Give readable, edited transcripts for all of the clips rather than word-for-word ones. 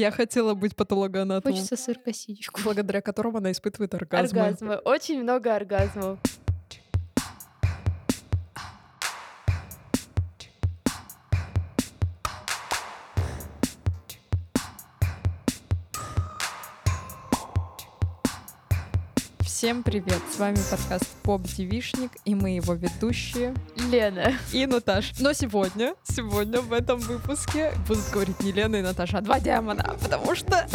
Я хотела быть патологоанатомом. Хочется сыр-косичку. Благодаря которому она испытывает оргазмы. Оргазмы. Очень много оргазмов. Всем привет! С вами подкаст «Поп-девичник» и мы его ведущие Лена и Наташа. Но сегодня в этом выпуске будут говорить не Лена и Наташа, а два демона, потому что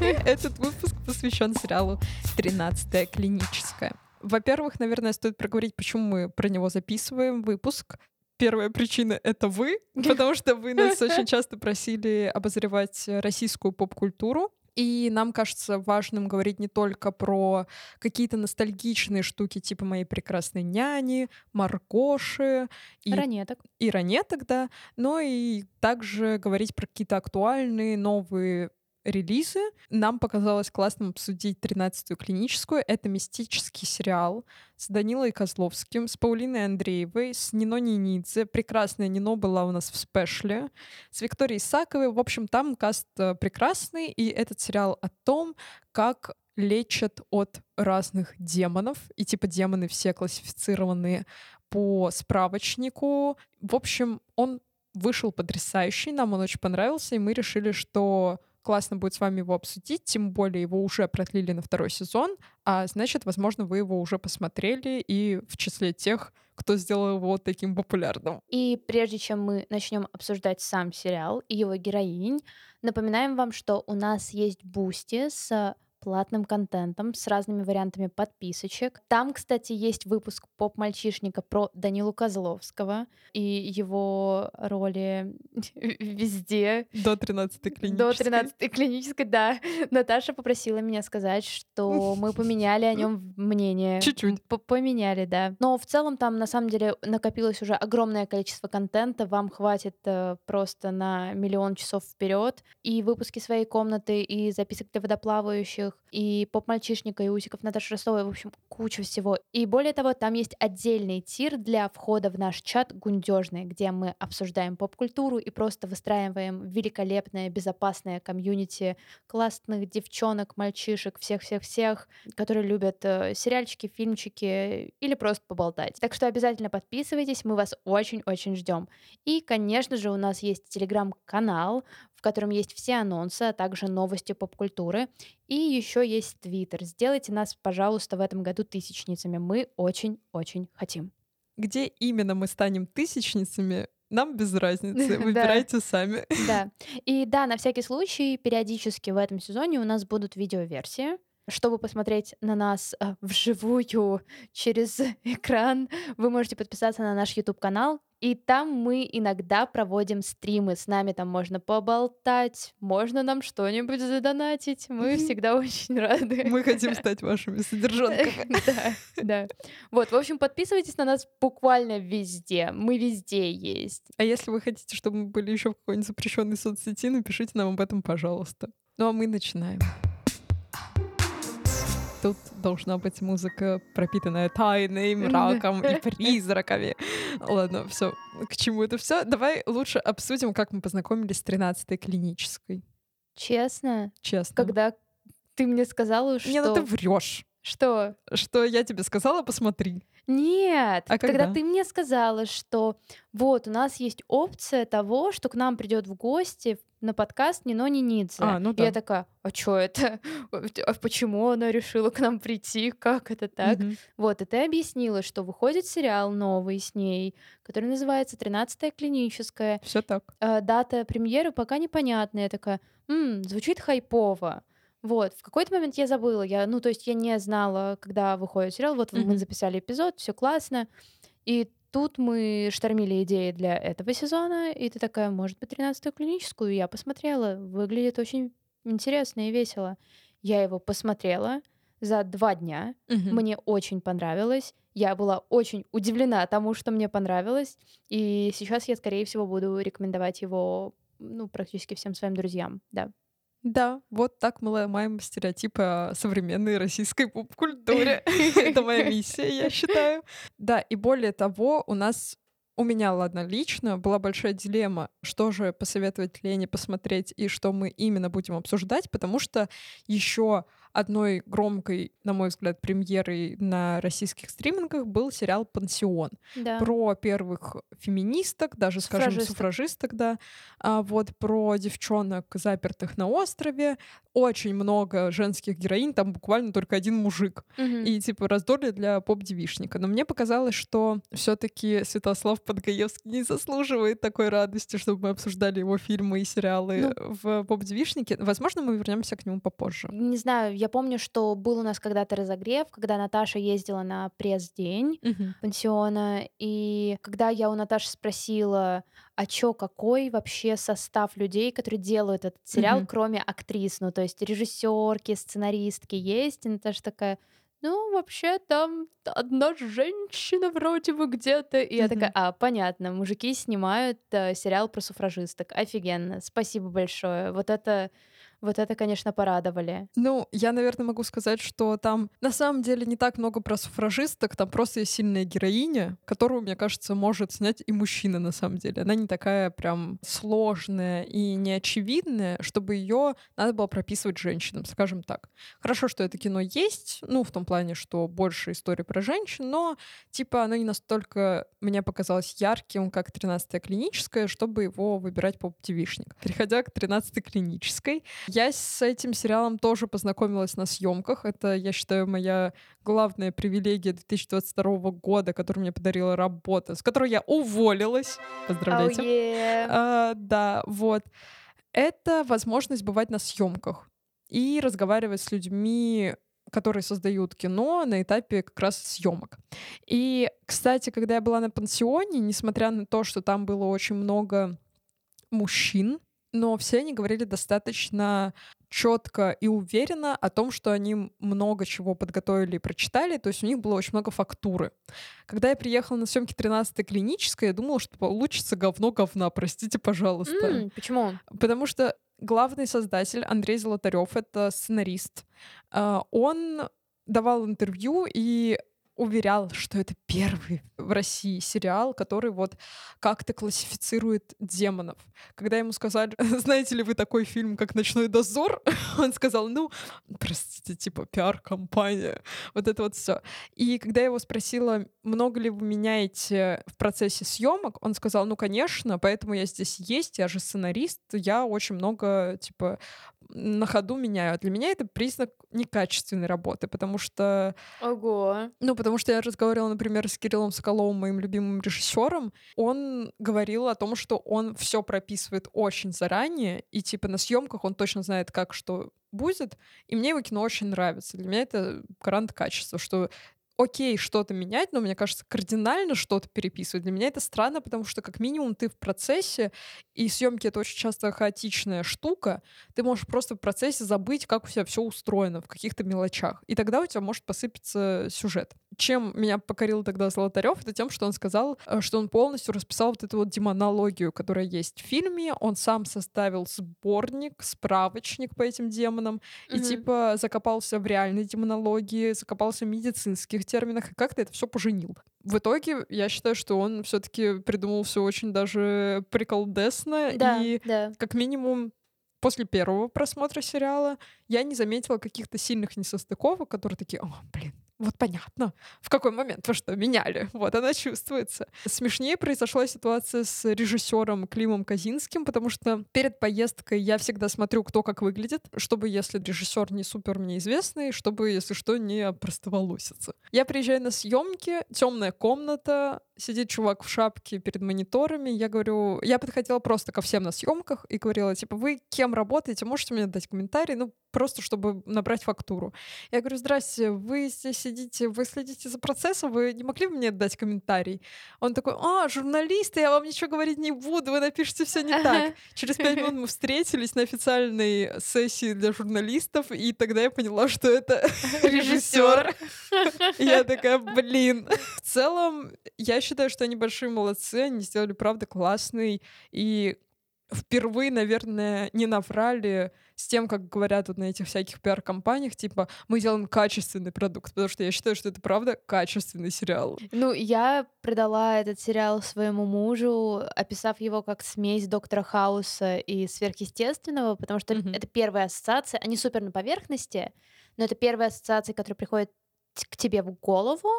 этот выпуск посвящен сериалу «Тринадцатая клиническая». Во-первых, наверное, стоит проговорить, почему мы про него записываем выпуск. Первая причина — это вы, потому что вы нас очень часто просили обозревать российскую поп-культуру. И нам кажется важным говорить не только про какие-то ностальгичные штуки типа «Моей прекрасной няни», «Маркоши» и «Ранеток», да, но и также говорить про какие-то актуальные новые релизы. Нам показалось классным обсудить «Тринадцатую клиническую». Это мистический сериал с Данилой Козловским, с Паулиной Андреевой, с Нино Нинидзе. Прекрасная Нино была у нас в спешле. С Викторией Исаковой. В общем, там каст прекрасный. И этот сериал о том, как лечат от разных демонов. И типа демоны все классифицированы по справочнику. В общем, он вышел потрясающий. Нам он очень понравился. И мы решили, что классно будет с вами его обсудить, тем более его уже продлили на 2-й сезон, а значит, возможно, вы его уже посмотрели и в числе тех, кто сделал его таким популярным. И прежде чем мы начнем обсуждать сам сериал и его героинь, напоминаем вам, что у нас есть Бусти с платным контентом, с разными вариантами подписочек. Там, кстати, есть выпуск «Поп-мальчишника» про Данилу Козловского и его роли везде. До 13-й клинической. До 13-й клинической, да. Наташа попросила меня сказать, что мы поменяли о нем мнение. Чуть-чуть. Поменяли, да. Но в целом там, на самом деле, накопилось уже огромное количество контента. Вам хватит просто на миллион часов вперед. И выпуски своей комнаты, и записок для водоплавающих, и «Поп-мальчишника», и «Усиков» Наташи Ростовой, в общем, куча всего. И более того, там есть отдельный тир для входа в наш чат «Гундёжный», где мы обсуждаем поп-культуру и просто выстраиваем великолепное, безопасное комьюнити классных девчонок, мальчишек, всех-всех-всех, которые любят сериальчики, фильмчики или просто поболтать. Так что обязательно подписывайтесь, мы вас очень-очень ждем. И, конечно же, у нас есть телеграм-канал, в котором есть все анонсы, а также новости поп-культуры. И еще есть Твиттер. Сделайте нас, пожалуйста, в этом году тысячницами. Мы очень-очень хотим. Где именно мы станем тысячницами, нам без разницы. Выбирайте сами. Да. И да, на всякий случай, периодически в этом сезоне у нас будут видеоверсии. Чтобы посмотреть на нас вживую через экран, вы можете подписаться на наш YouTube-канал. И там мы иногда проводим стримы. С нами там можно поболтать, можно нам что-нибудь задонатить. Мы всегда очень рады. Мы хотим стать вашими содержанками. Да. Вот, в общем, подписывайтесь на нас буквально везде. Мы везде есть. А если вы хотите, чтобы мы были еще в какой-нибудь запрещенной соцсети, напишите нам об этом, пожалуйста. Ну а мы начинаем. Тут должна быть музыка, пропитанная тайной, мраком и призраками. Ладно, все. К чему это все? Давай лучше обсудим, как мы познакомились с 13-й клинической. Честно? Честно. Когда ты мне сказала, что... Не, ну ты врешь. Что? Что я тебе сказала, посмотри. Нет, а когда ты мне сказала, что вот у нас есть опция того, что к нам придет в гости на подкаст Нино Нинидзе. Ну да. Я такая, а чё это? А почему она решила к нам прийти? Как это так? Вот, и ты объяснила, что выходит сериал новый с ней, который называется «Тринадцатая клиническая». Все так. Дата премьеры пока непонятная. Я такая, звучит хайпово. Вот, в какой-то момент я забыла, я не знала, когда выходит сериал, вот мы записали эпизод, все классно, и тут мы штормили идеи для этого сезона, и ты такая, может быть, 13-ю клиническую, я посмотрела, выглядит очень интересно и весело. Я его посмотрела за 2 дня, мне очень понравилось, я была очень удивлена тому, что мне понравилось, и сейчас я, скорее всего, буду рекомендовать его, практически всем своим друзьям, да. Да, вот так мы ломаем стереотипы о современной российской поп-культуре. Это моя миссия, я считаю. Да, и более того, у нас У меня, ладно, лично была большая дилемма, что же посоветовать Лене посмотреть и что мы именно будем обсуждать, потому что еще одной громкой, на мой взгляд, премьерой на российских стримингах был сериал «Пансион», да, про первых феминисток, даже, скажем, суфражисток, да, вот, про девчонок, запертых на острове. Очень много женских героинь, там буквально только один мужик. Угу. И типа раздорили для поп-девичника. Но мне показалось, что все-таки Святослав Подгаевский не заслуживает такой радости, чтобы мы обсуждали его фильмы и сериалы в поп-девичнике. Возможно, мы вернемся к нему попозже. Не знаю, я помню, что был у нас когда-то разогрев, когда Наташа ездила на пресс-день Пансиона, и когда я у Наташи спросила, а чё, какой вообще состав людей, которые делают этот сериал, кроме актрис, ну то есть режиссерки, сценаристки есть, и Наташа такая... Ну, вообще, там одна женщина вроде бы где-то. И я такая, понятно, мужики снимают сериал про суфражисток. Офигенно, спасибо большое. Вот это, конечно, порадовали. Ну, я, наверное, могу сказать, что там на самом деле не так много про суфражисток, там просто есть сильная героиня, которую, мне кажется, может снять и мужчина, на самом деле. Она не такая прям сложная и неочевидная, чтобы ее надо было прописывать женщинам, скажем так. Хорошо, что это кино есть, ну, в том плане, что больше историй про женщин, но, типа, оно не настолько, мне показалось, ярким, как «Тринадцатая клиническая», чтобы его выбирать поп-девичник. Переходя к «Тринадцатой клинической», я с этим сериалом тоже познакомилась на съемках. Это, я считаю, моя главная привилегия 2022 года, которую мне подарила работа, с которой я уволилась. Поздравляйте. Да, вот. Это возможность бывать на съемках и разговаривать с людьми, которые создают кино на этапе как раз съемок. И, кстати, когда я была на «Пансионе», несмотря на то, что там было очень много мужчин, но все они говорили достаточно четко и уверенно о том, что они много чего подготовили и прочитали, то есть у них было очень много фактуры. Когда я приехала на съемки 13-й клинической, я думала, что получится говно говна, простите, пожалуйста. Почему? Потому что главный создатель Андрей Золотарёв, это сценарист, он давал интервью и уверял, что это первый в России сериал, который вот как-то классифицирует демонов. Когда ему сказали, знаете ли вы такой фильм, как «Ночной дозор», он сказал, ну, простите, типа пиар-компания, вот это вот все. И когда я его спросила, много ли вы меняете в процессе съемок, он сказал, ну, конечно, поэтому я здесь есть, я же сценарист, я очень много, типа, на ходу меняю. Для меня это признак некачественной работы, потому что... Ого! Ну, потому что я разговаривала, например, с Кириллом Соколовым, моим любимым режиссером. Он говорил о том, что он все прописывает очень заранее, и типа на съемках он точно знает, как что будет. И мне его кино очень нравится. Для меня это гарант качества, что окей, что-то менять, но, мне кажется, кардинально что-то переписывать. Для меня это странно, потому что, как минимум, ты в процессе, и съемки — это очень часто хаотичная штука, ты можешь просто в процессе забыть, как у тебя все устроено, в каких-то мелочах. И тогда у тебя может посыпаться сюжет. Чем меня покорил тогда Золотарёв, это тем, что он сказал, что он полностью расписал вот эту вот демонологию, которая есть в фильме. Он сам составил сборник, справочник по этим демонам, и типа закопался в реальной демонологии, закопался в медицинских терминах, и как-то это все поженил. В итоге, я считаю, что он все-таки придумал все очень даже приколдесно, как минимум после первого просмотра сериала я не заметила каких-то сильных несостыковок, которые такие, вот понятно, в какой момент вы что меняли. Вот она чувствуется. Смешнее произошла ситуация с режиссером Климом Козинским, потому что перед поездкой я всегда смотрю, кто как выглядит, чтобы, если режиссер не супер мне известный, чтобы, если что, не простоволоситься. Я приезжаю на съемки, темная комната, сидит чувак в шапке перед мониторами. Я говорю, я подходила просто ко всем на съемках и говорила, типа, вы кем работаете? Можете мне дать комментарий? Ну, просто чтобы набрать фактуру. Я говорю, здрасте, вы здесь сидите, вы следите за процессом, вы не могли бы мне дать комментарий? Он такой, журналисты, я вам ничего говорить не буду, вы напишите все не так. Через 5 минут мы встретились на официальной сессии для журналистов, и тогда я поняла, что это режиссер. Я такая, В целом, я считаю, что они большие молодцы, они сделали, правда, классный и впервые, наверное, не наврали с тем, как говорят вот на этих всяких пиар-компаниях, типа, мы делаем качественный продукт, потому что я считаю, что это правда качественный сериал. Ну, я продала этот сериал своему мужу, описав его как смесь Доктора Хауса и Сверхъестественного, потому что это первая ассоциация, они супер на поверхности, но это первая ассоциация, которая приходит к тебе в голову.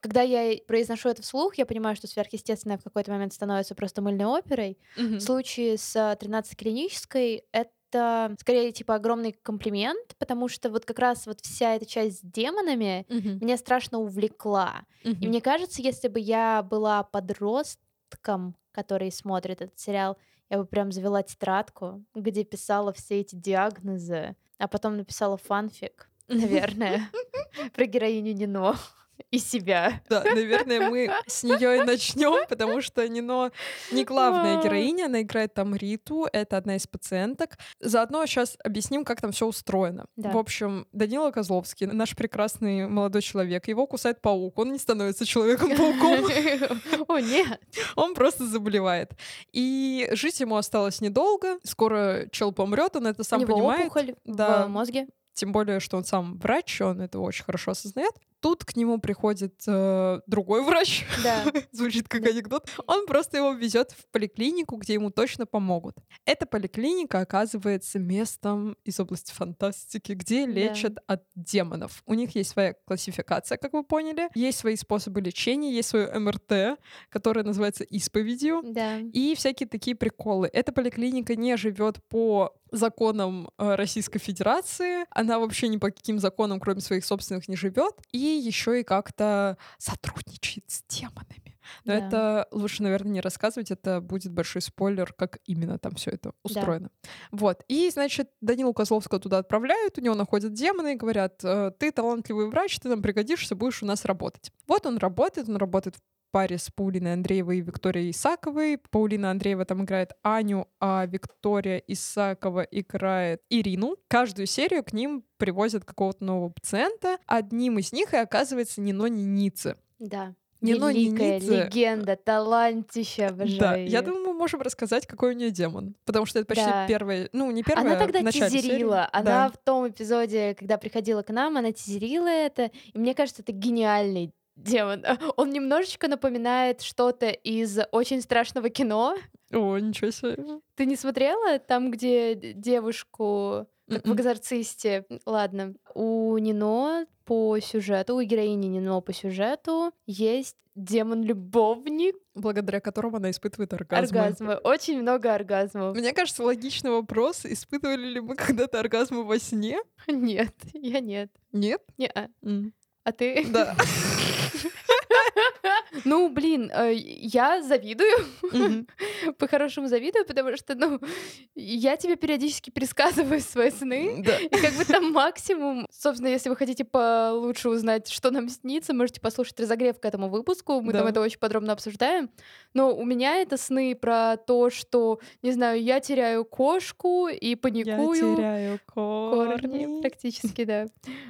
Когда я произношу это вслух, я понимаю, что Сверхъестественное в какой-то момент становится просто мыльной оперой. В случае с 13 клинической это скорее типа огромный комплимент, потому что вот как раз вот вся эта часть с демонами меня страшно увлекла. И мне кажется, если бы я была подростком, который смотрит этот сериал, я бы прям завела тетрадку, где писала все эти диагнозы, а потом написала фанфик, наверное, про героиню Нино и себя. Да, наверное, мы с нее и начнем, потому что Нино не главная героиня, она играет там Риту, это одна из пациенток. Заодно сейчас объясним, как там все устроено. Да. В общем, Данила Козловский, наш прекрасный молодой человек, его кусает паук, он не становится Человеком-пауком. О, нет! Он просто заболевает. И жить ему осталось недолго, скоро чел помрет, он это сам понимает. У него опухоль в мозге. Тем более, что он сам врач, он это очень хорошо осознает. Тут к нему приходит другой врач, да. Звучит как анекдот, он просто его везет в поликлинику, где ему точно помогут. Эта поликлиника оказывается местом из области фантастики, где лечат от демонов. У них есть своя классификация, как вы поняли, есть свои способы лечения, есть свое МРТ, которое называется исповедью, и всякие такие приколы. Эта поликлиника не живет по законам Российской Федерации, она вообще ни по каким законам, кроме своих собственных, не живет, и еще и как-то сотрудничает с демонами. Но это лучше, наверное, не рассказывать, это будет большой спойлер, как именно там все это устроено. Вот. И, значит, Данилу Козловского туда отправляют, у него находят демоны и говорят, ты талантливый врач, ты нам пригодишься, будешь у нас работать. Вот он работает в паре с Паулиной Андреевой и Викторией Исаковой. Паулина Андреева там играет Аню, а Виктория Исакова играет Ирину. Каждую серию к ним привозят какого-то нового пациента. Одним из них и оказывается Нино Нинидзе. Да. Нино Нинидзе. Легенда, талантища, обожаю. Да, я думаю, мы можем рассказать, какой у нее демон, потому что это почти первая, ну не первая, она тогда тизерила, она в том эпизоде, когда приходила к нам, она тизерила это, и мне кажется, это гениальный демон. Он немножечко напоминает что-то из очень страшного кино. О, ничего себе. Ты не смотрела? Там, где девушку как в «Экзорцисте». Ладно. У Нино по сюжету, у героини Нино по сюжету есть демон-любовник, благодаря которому она испытывает оргазмы. Оргазмы. Очень много оргазмов. Мне кажется, логичный вопрос, испытывали ли мы когда-то оргазмы во сне? Нет, я нет. Нет? Не-а. А ты? Да. Ну, блин, я завидую. По-хорошему завидую, потому что, ну, я тебе периодически пересказываю свои сны. И как бы там максимум. Собственно, если вы хотите получше узнать, что нам снится, можете послушать разогрев к этому выпуску. Мы там это очень подробно обсуждаем. Но у меня это сны про то, что, не знаю, я теряю кошку и паникую. Я теряю корни. Практически, да.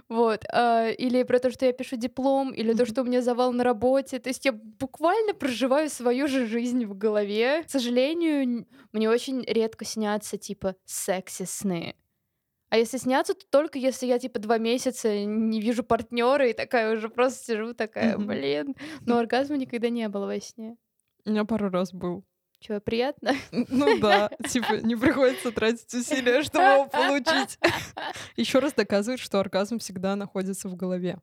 Вот. Или про то, что я пишу диплом, или то, что у меня завал на работе. То есть я буквально проживаю свою же жизнь в голове. К сожалению, мне очень редко снятся, типа, секси-сны. А если снятся, то только если я, типа, 2 месяца не вижу партнера и такая уже просто сижу, такая, блин. Но оргазма никогда не было во сне. У меня пару раз был. Чего, приятно? Ну да, типа не приходится тратить усилия, чтобы его получить. Еще раз доказывает, что оргазм всегда находится в голове.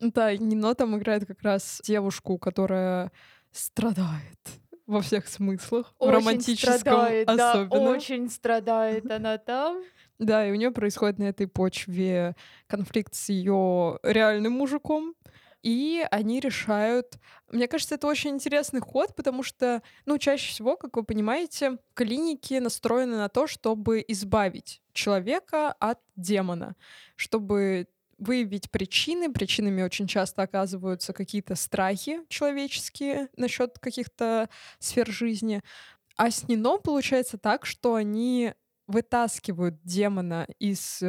Да, Нино там играет как раз девушку, которая страдает во всех смыслах, в романтическом страдает, особенно. Да, очень страдает она там. Да, и у нее происходит на этой почве конфликт с ее реальным мужиком. И они решают... Мне кажется, это очень интересный ход, потому что, ну, чаще всего, как вы понимаете, клиники настроены на то, чтобы избавить человека от демона, чтобы выявить причины. Причинами очень часто оказываются какие-то страхи человеческие насчет каких-то сфер жизни. А с Нино получается так, что они вытаскивают демона из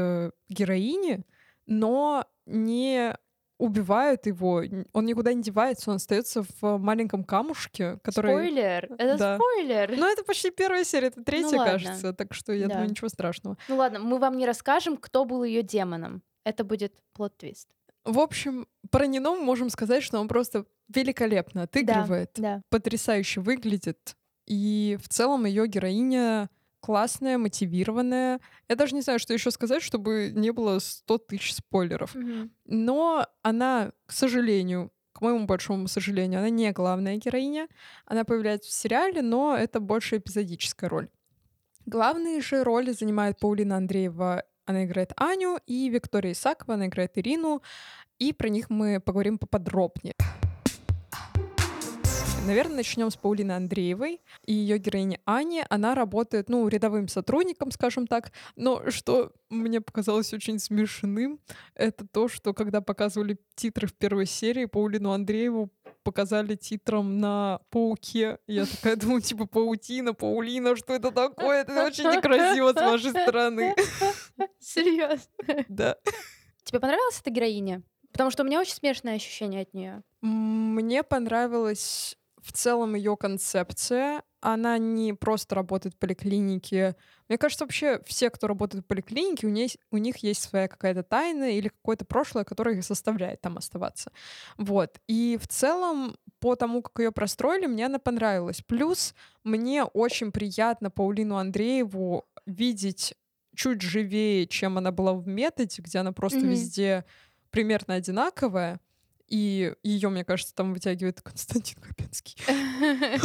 героини, но не убивают его, он никуда не девается, он остается в маленьком камушке, который... Спойлер! Это да. Спойлер! Ну, это почти первая серия, это третья, кажется, так что я думаю, ничего страшного. Ну ладно, мы вам не расскажем, кто был ее демоном. Это будет плот-твист. В общем, про Нино мы можем сказать, что он просто великолепно отыгрывает, потрясающе выглядит, и в целом ее героиня... классная, мотивированная. Я даже не знаю, что еще сказать, чтобы не было 100 тысяч спойлеров. Mm-hmm. Но она, к сожалению, к моему большому сожалению, она не главная героиня. Она появляется в сериале, но это больше эпизодическая роль. Главные же роли занимают Паулина Андреева, она играет Аню, и Виктория Исакова, она играет Ирину. И про них мы поговорим поподробнее. Наверное, начнем с Паулины Андреевой и ее героини Ани. Она работает, рядовым сотрудником, скажем так. Но что мне показалось очень смешным, это то, что когда показывали титры в первой серии, Паулину Андрееву показали титром на пауке. Я такая думаю, типа, паутина, Паулина, что это такое? Это очень некрасиво с вашей стороны. Серьезно? Да. Тебе понравилась эта героиня? Потому что у меня очень смешное ощущение от нее. Мне понравилось... В целом ее концепция, она не просто работает в поликлинике. Мне кажется, вообще все, кто работает в поликлинике, у них есть своя какая-то тайна или какое-то прошлое, которое их заставляет там оставаться. Вот. И в целом, по тому, как ее простроили, мне она понравилась. Плюс мне очень приятно Паулину Андрееву видеть чуть живее, чем она была в «Методе», где она просто везде примерно одинаковая. И ее, мне кажется, там вытягивает Константин Хабенский.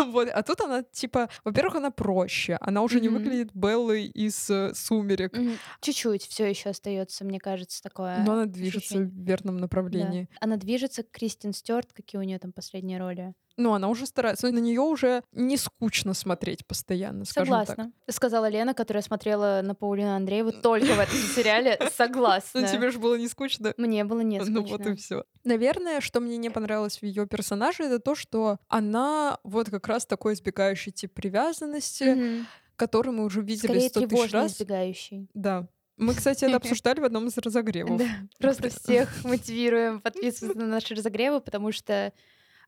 Вот. А тут она, типа, во-первых, она проще. Она уже не выглядит Беллой из «Сумерек». Чуть-чуть все еще остается, мне кажется, такое. Но она движется в верном направлении. Да. Она движется к Кристен Стюарт, какие у нее там последние роли. Ну, она уже старается, на нее уже не скучно смотреть постоянно, скажем так. Согласна. Сказала Лена, которая смотрела на Паулину Андрееву только в этом сериале. Согласна. Ну, тебе же было не скучно? Мне было не скучно. Ну, вот и все. Наверное, что мне не понравилось в ее персонаже, это то, что она вот как раз такой избегающий тип привязанности, который мы уже видели 100 тысяч раз. Скорее, тревожный избегающий. Да. Мы, кстати, это обсуждали в одном из разогревов. Просто всех мотивируем подписываться на наши разогревы, потому что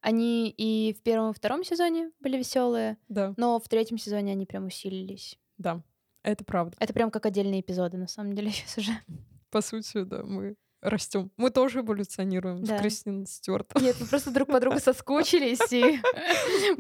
они и в первом и втором сезоне были веселые, но в третьем сезоне они прям усилились. Да, это правда. Это прям как отдельные эпизоды, на самом деле, сейчас уже. По сути, да, мы растем. Мы тоже эволюционируем с Кристин Стюарт. Нет, мы просто друг по другу соскучились и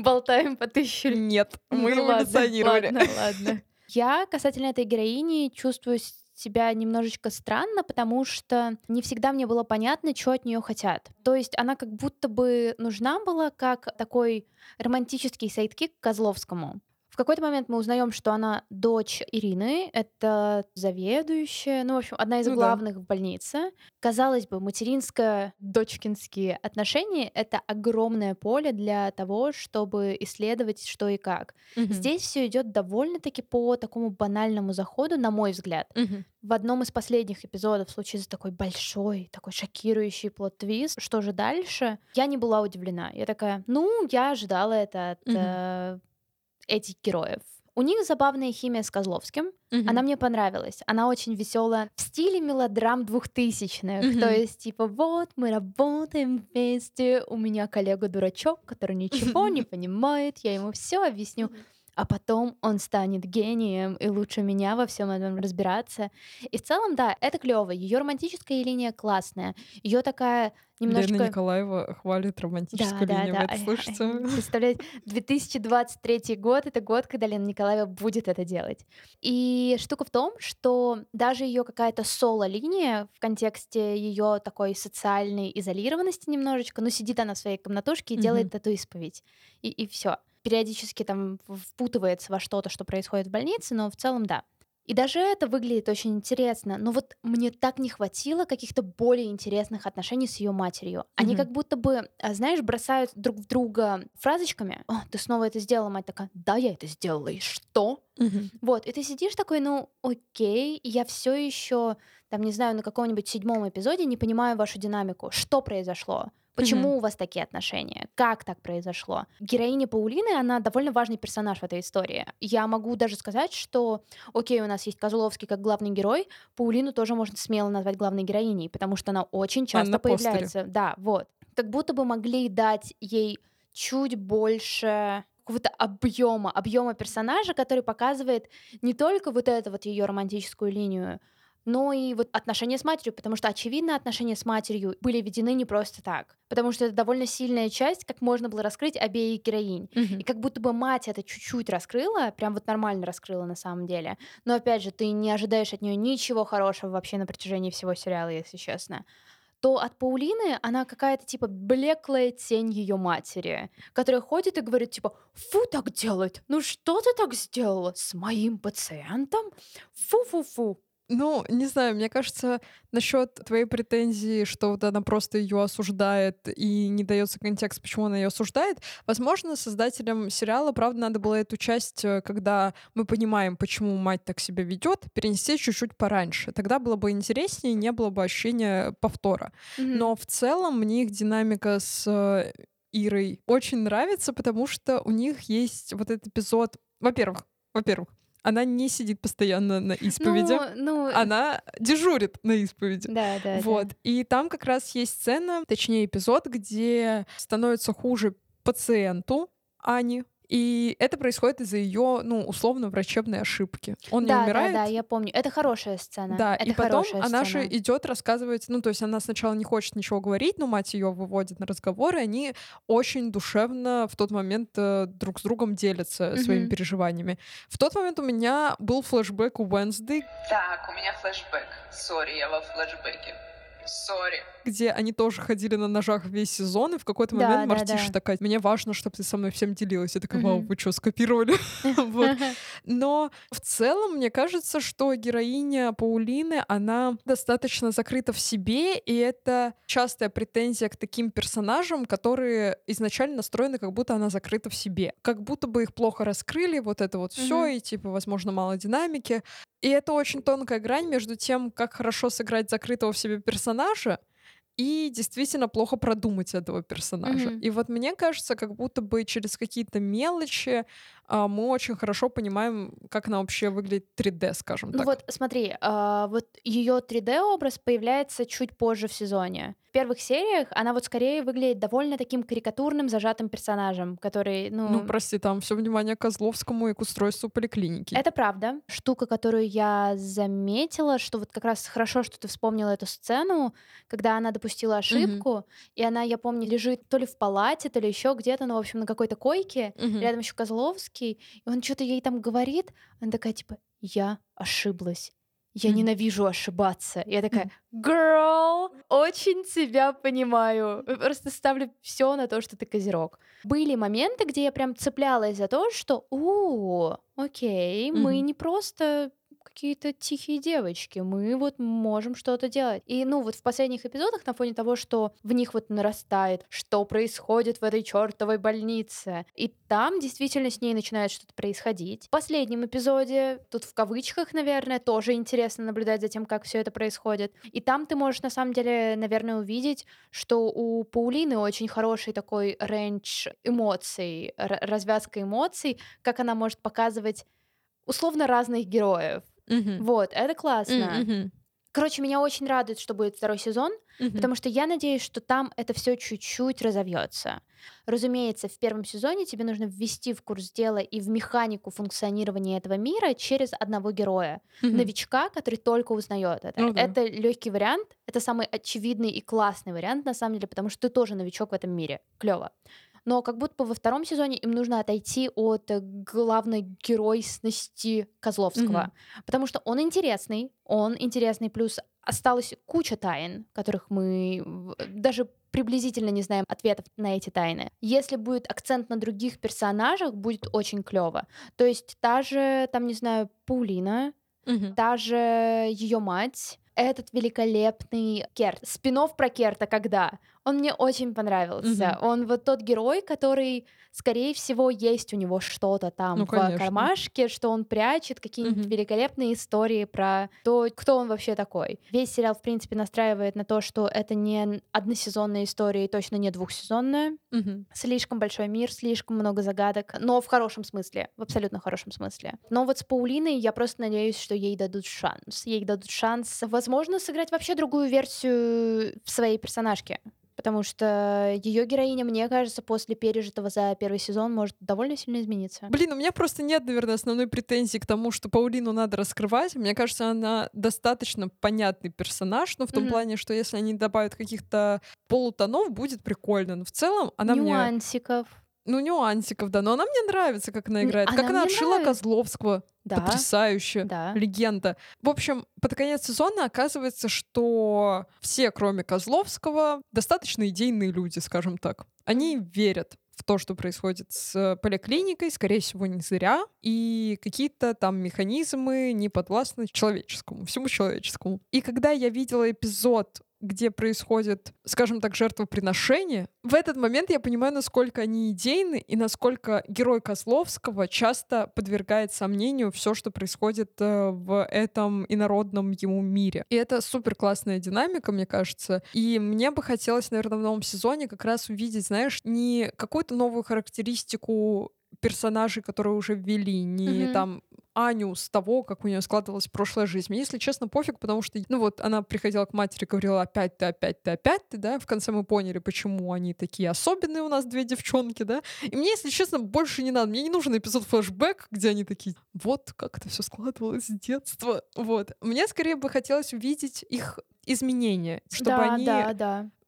болтаем по 1000. Нет, мы эволюционировали. Ладно. Я касательно этой героини чувствую себя немножечко странно, потому что не всегда мне было понятно, что от нее хотят. То есть она как будто бы нужна была как такой романтический сайдкик Козловскому. В какой-то момент мы узнаем, что она дочь Ирины, это заведующая, в общем, одна из главных в больнице. Казалось бы, материнско-дочкинские отношения — это огромное поле для того, чтобы исследовать, что и как. Угу. Здесь все идет довольно-таки по такому банальному заходу, на мой взгляд. Угу. В одном из последних эпизодов случился такой большой, такой шокирующий плот-твист. Что же дальше? Я не была удивлена. Я такая, я ожидала это от... этих героев. У них забавная химия с Козловским. Mm-hmm. Она мне понравилась. Она очень веселая в стиле мелодрам 2000-х. Mm-hmm. То есть, типа, вот, мы работаем вместе, у меня коллега-дурачок, который ничего не понимает, я ему все объясню, а потом он станет гением и лучше меня во всем этом разбираться. И в целом, да, это клево. Ее романтическая линия классная. Ее такая немножко... Лена Николаева хвалит романтическую линию. Да. Это слышится? Представляете, 2023 год — это год, когда Лена Николаева будет это делать. И штука в том, что даже ее какая-то соло-линия в контексте ее такой социальной изолированности немножечко, сидит она в своей комнатушке и делает эту исповедь. И все. Периодически там впутывается во что-то, что происходит в больнице, но в целом да. И даже это выглядит очень интересно, но вот мне так не хватило каких-то более интересных отношений с ее матерью. Они как будто бы, знаешь, бросают друг в друга фразочками. «О, ты снова это сделала», мать такая, «Да, я это сделала, и что?» Вот, и ты сидишь такой, окей, я все еще, там, не знаю, на каком-нибудь 7-м эпизоде не понимаю вашу динамику, что произошло. Почему у вас такие отношения? Как так произошло? Героиня Паулины, она довольно важный персонаж в этой истории. Я могу даже сказать, что, окей, у нас есть Козловский как главный герой, Паулину тоже можно смело назвать главной героиней, потому что она очень часто появляется. Да, вот. Как будто бы могли дать ей чуть больше какого-то объема персонажа, который показывает не только вот эту вот ее романтическую линию, но и вот отношения с матерью, потому что, очевидно, отношения с матерью были введены не просто так, потому что это довольно сильная часть, как можно было раскрыть обеих героинь. И как будто бы мать это чуть-чуть раскрыла, прям вот нормально раскрыла на самом деле. Но, опять же, ты не ожидаешь от нее ничего хорошего вообще на протяжении всего сериала, если честно. То от Паулины она какая-то типа блеклая тень ее матери, которая ходит и говорит типа: «Фу, так делать! Ну что ты так сделала с моим пациентом? Фу-фу-фу!» Ну, не знаю, мне кажется, насчет твоей претензии, что вот она просто ее осуждает и не дается контекст, почему она ее осуждает, возможно, создателям сериала, правда, надо было эту часть, когда мы понимаем, почему мать так себя ведет, перенести чуть-чуть пораньше. Тогда было бы интереснее, не было бы ощущения повтора. Но в целом мне их динамика с Ирой очень нравится, потому что у них есть вот этот эпизод. Во-первых, она не сидит постоянно на исповеди, она дежурит на исповеди. Да. И там как раз есть сцена, точнее эпизод, где становится хуже пациенту Ани. И это происходит из-за ее, условно-врачебной ошибки. Он не умирает. Да, я помню. Это хорошая сцена. Да, это и потом она же идет рассказывать, то есть она сначала не хочет ничего говорить, но мать ее выводит на разговор, и они очень душевно в тот момент друг с другом делятся своими переживаниями. В тот момент у меня был флешбэк у Wednesday. Так, у меня флешбэк. Сори, я во флешбэке. Sorry. Где они тоже ходили на ножах весь сезон, и в какой-то момент Мартиша такая: «Мне важно, чтобы ты со мной всем делилась». Я такая: «Вау, вы что, скопировали?» Но в целом, мне кажется, что героиня Паулины, она достаточно закрыта в себе, и это частая претензия к таким персонажам, которые изначально настроены, как будто она закрыта в себе. Как будто бы их плохо раскрыли, вот это вот все, и, возможно, мало динамики. И это очень тонкая грань между тем, как хорошо сыграть закрытого в себе персонажа и действительно плохо продумать этого персонажа. И вот мне кажется, как будто бы через какие-то мелочи мы очень хорошо понимаем, как она вообще выглядит 3D, скажем так. Вот смотри, вот ее 3D-образ появляется чуть позже в сезоне. В первых сериях она вот скорее выглядит довольно таким карикатурным, зажатым персонажем, который, прости, там все внимание к Козловскому и к устройству поликлиники. Это правда. Штука, которую я заметила, что вот как раз хорошо, что ты вспомнила эту сцену, когда она допустила ошибку, и она, я помню, лежит то ли в палате, то ли еще где-то, в общем, на какой-то койке, рядом еще Козловский, и он что-то ей там говорит, она такая типа: «Я ошиблась, я ненавижу ошибаться». Я такая: «Girl, очень тебя понимаю, просто ставлю все на то, что ты козерог». Были моменты, где я прям цеплялась за то, что окей, мы не просто какие-то тихие девочки, мы вот можем что-то делать. И вот в последних эпизодах, на фоне того, что в них вот нарастает, что происходит в этой чёртовой больнице, и там действительно с ней начинает что-то происходить. В последнем эпизоде, тут в кавычках, наверное, тоже интересно наблюдать за тем, как все это происходит. И там ты можешь, на самом деле, наверное, увидеть, что у Паулины очень хороший такой рейндж эмоций, развязка эмоций, как она может показывать условно разных героев. Вот, это классно. Короче, меня очень радует, что будет второй сезон, потому что я надеюсь, что там это все чуть-чуть разовьется. Разумеется, в первом сезоне тебе нужно ввести в курс дела и в механику функционирования этого мира через одного героя, новичка, который только узнает это. Это легкий вариант, это самый очевидный и классный вариант, на самом деле, потому что ты тоже новичок в этом мире. Клево. Но как будто бы во втором сезоне им нужно отойти от главной геройности Козловского. Потому что он интересный, плюс осталась куча тайн, которых мы даже приблизительно не знаем ответов на эти тайны. Если будет акцент на других персонажах, будет очень клево. То есть та же, Паулина, та же ее мать, этот великолепный Керт. Спин-офф про Керта когда? Он мне очень понравился. Угу. Он вот тот герой, который, скорее всего, есть у него что-то там в кармашке, что он прячет, какие-нибудь великолепные истории про то, кто он вообще такой. Весь сериал, в принципе, настраивает на то, что это не односезонная история и точно не двухсезонная. Угу. Слишком большой мир, слишком много загадок, но в хорошем смысле, в абсолютно хорошем смысле. Но вот с Паулиной я просто надеюсь, что ей дадут шанс. Ей дадут шанс, возможно, сыграть вообще другую версию своей персонажки. Потому что ее героиня, мне кажется, после пережитого за первый сезон может довольно сильно измениться. Блин, у меня просто нет, наверное, основной претензии к тому, что Паулину надо раскрывать. Мне кажется, она достаточно понятный персонаж, но в том плане, что если они добавят каких-то полутонов, будет прикольно. Но в целом она нюансиков. Нюансиков, да. Но она мне нравится, как она играет. Как она отшила Козловского. Да. Потрясающе. Да. Легенда. В общем, под конец сезона оказывается, что все, кроме Козловского, достаточно идейные люди, скажем так. Они верят в то, что происходит с поликлиникой, скорее всего, не зря. И какие-то там механизмы не подвластны человеческому, всему человеческому. И когда я видела эпизод, где происходит, скажем так, жертвоприношение, в этот момент я понимаю, насколько они идейны и насколько герой Козловского часто подвергает сомнению все, что происходит в этом инородном ему мире. И это супер классная динамика, мне кажется. И мне бы хотелось, наверное, в новом сезоне как раз увидеть, знаешь, не какую-то новую характеристику персонажей, которые уже ввели, не там Аню с того, как у нее складывалась прошлая жизнь. Мне, если честно, пофиг, потому что, вот она приходила к матери и говорила: опять ты, да, в конце мы поняли, почему они такие особенные у нас, две девчонки, да, и мне, если честно, больше не надо, мне не нужен эпизод флешбэк, где они такие, вот как это все складывалось с детства, вот. Мне скорее бы хотелось увидеть их изменения, чтобы они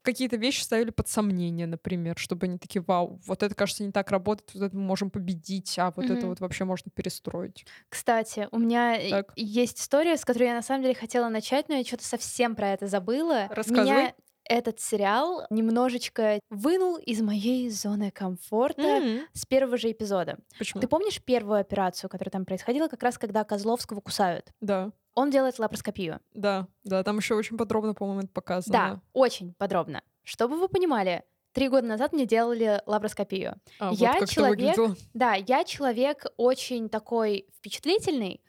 какие-то вещи ставили под сомнение, например, чтобы они такие: вау, вот это, кажется, не так работает, вот это мы можем победить, а вот это вот вообще можно перестроить. Кстати, у меня есть история, с которой я на самом деле хотела начать, но я что-то совсем про это забыла. Рассказывай. Меня этот сериал немножечко вынул из моей зоны комфорта с первого же эпизода. Почему? Ты помнишь первую операцию, которая там происходила, как раз когда Козловского кусают? Да. Он делает лапароскопию. Да, там еще очень подробно, по-моему, это показано. Да, очень подробно. Чтобы вы понимали, 3 года назад мне делали лапароскопию. Я человек очень такой впечатлительный,